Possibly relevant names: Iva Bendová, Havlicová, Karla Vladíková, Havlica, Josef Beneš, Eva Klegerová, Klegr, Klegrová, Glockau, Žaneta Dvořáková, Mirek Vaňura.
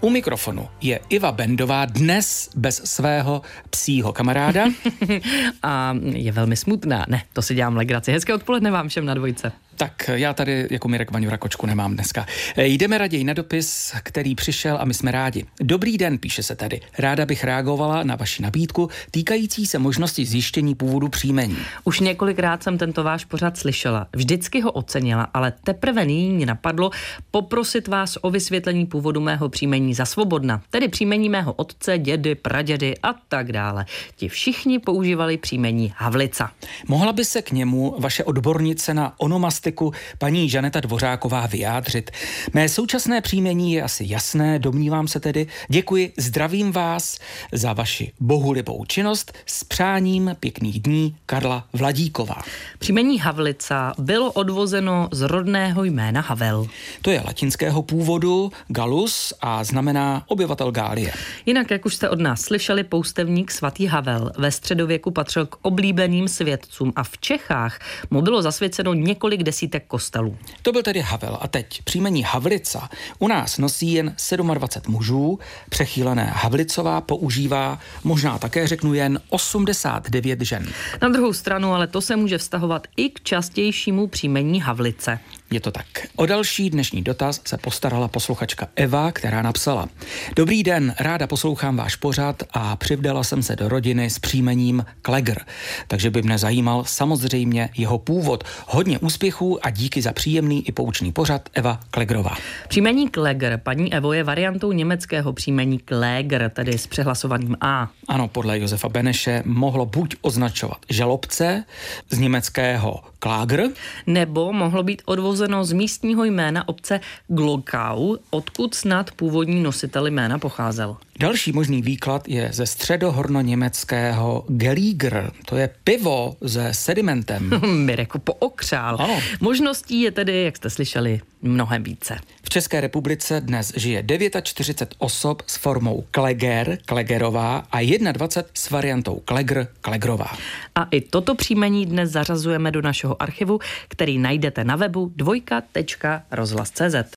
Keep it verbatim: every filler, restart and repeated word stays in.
U mikrofonu je Iva Bendová dnes bez svého psího kamaráda. A je velmi smutná. Ne, to si dělám legraci. Hezké odpoledne vám všem na dvojce. Tak já tady jako Mirek Vaňura kočku nemám dneska. Jdeme raději na dopis, který přišel a my jsme rádi. Dobrý den, píše se tady. Ráda bych reagovala na vaši nabídku týkající se možnosti zjištění původu příjmení. Už několikrát jsem tento váš pořad slyšela. Vždycky ho ocenila, ale teprve nyní mě napadlo poprosit vás o vysvětlení původu mého příjmení za Svobodna, tedy příjmení mého otce, dědy, pradědy a tak dále. Ti všichni používali příjmení Havlica. Mohla by se k němu vaše odbornice na onomastiku paní Žaneta Dvořáková vyjádřit. Mé současné příjmení je asi jasné, domnívám se tedy. Děkuji, zdravím vás za vaši bohulibou činnost. S přáním pěkných dní, Karla Vladíková. Příjmení Havlica bylo odvozeno z rodného jména Havel. To je latinského původu Galus a znamená obyvatel Gálie. Jinak, jak už jste od nás slyšeli, poustevník svatý Havel ve středověku patřil k oblíbeným světcům a v Čechách mu bylo zasvěceno několik desítek kostelů. To byl tedy Havel a teď příjmení Havlica u nás nosí jen dvacet sedm mužů, přechýlené Havlicová používá, možná také řeknu jen osmdesát devět žen. Na druhou stranu, ale to se může vztahovat i k častějšímu příjmení Havlice. Je to tak. O další dnešní dotaz se postarala posluchačka Eva, která napsala: Dobrý den, ráda poslouchám váš pořad a přivdala jsem se do rodiny s příjmením Klegr, takže by mě zajímal samozřejmě jeho původ. Hodně úspěchů a díky za příjemný i poučný pořad, Eva Klegerová. Příjmení Klegr, paní Evo, je variantou německého příjmení Klegr, tedy s přehlasovaným A. Ano, podle Josefa Beneše mohlo buď označovat žalobce z německého Klegr, nebo mohlo být odvozeno z místního jména obce Glockau, odkud snad původní nositel jména pocházel. Další možný výklad je ze středohornoněmeckého Gelíger, to je pivo se sedimentem. Mireku, pookřál. Ano. Možností je tedy, jak jste slyšeli, mnohem více. V České republice dnes žije čtyřicet devět osob s formou Klegr, Klegrová a dvacet jedna s variantou Klegr, Klegrová. A i toto příjmení dnes zařazujeme do našeho archivu, který najdete na webu dvojka tečka rozhlas tečka cz.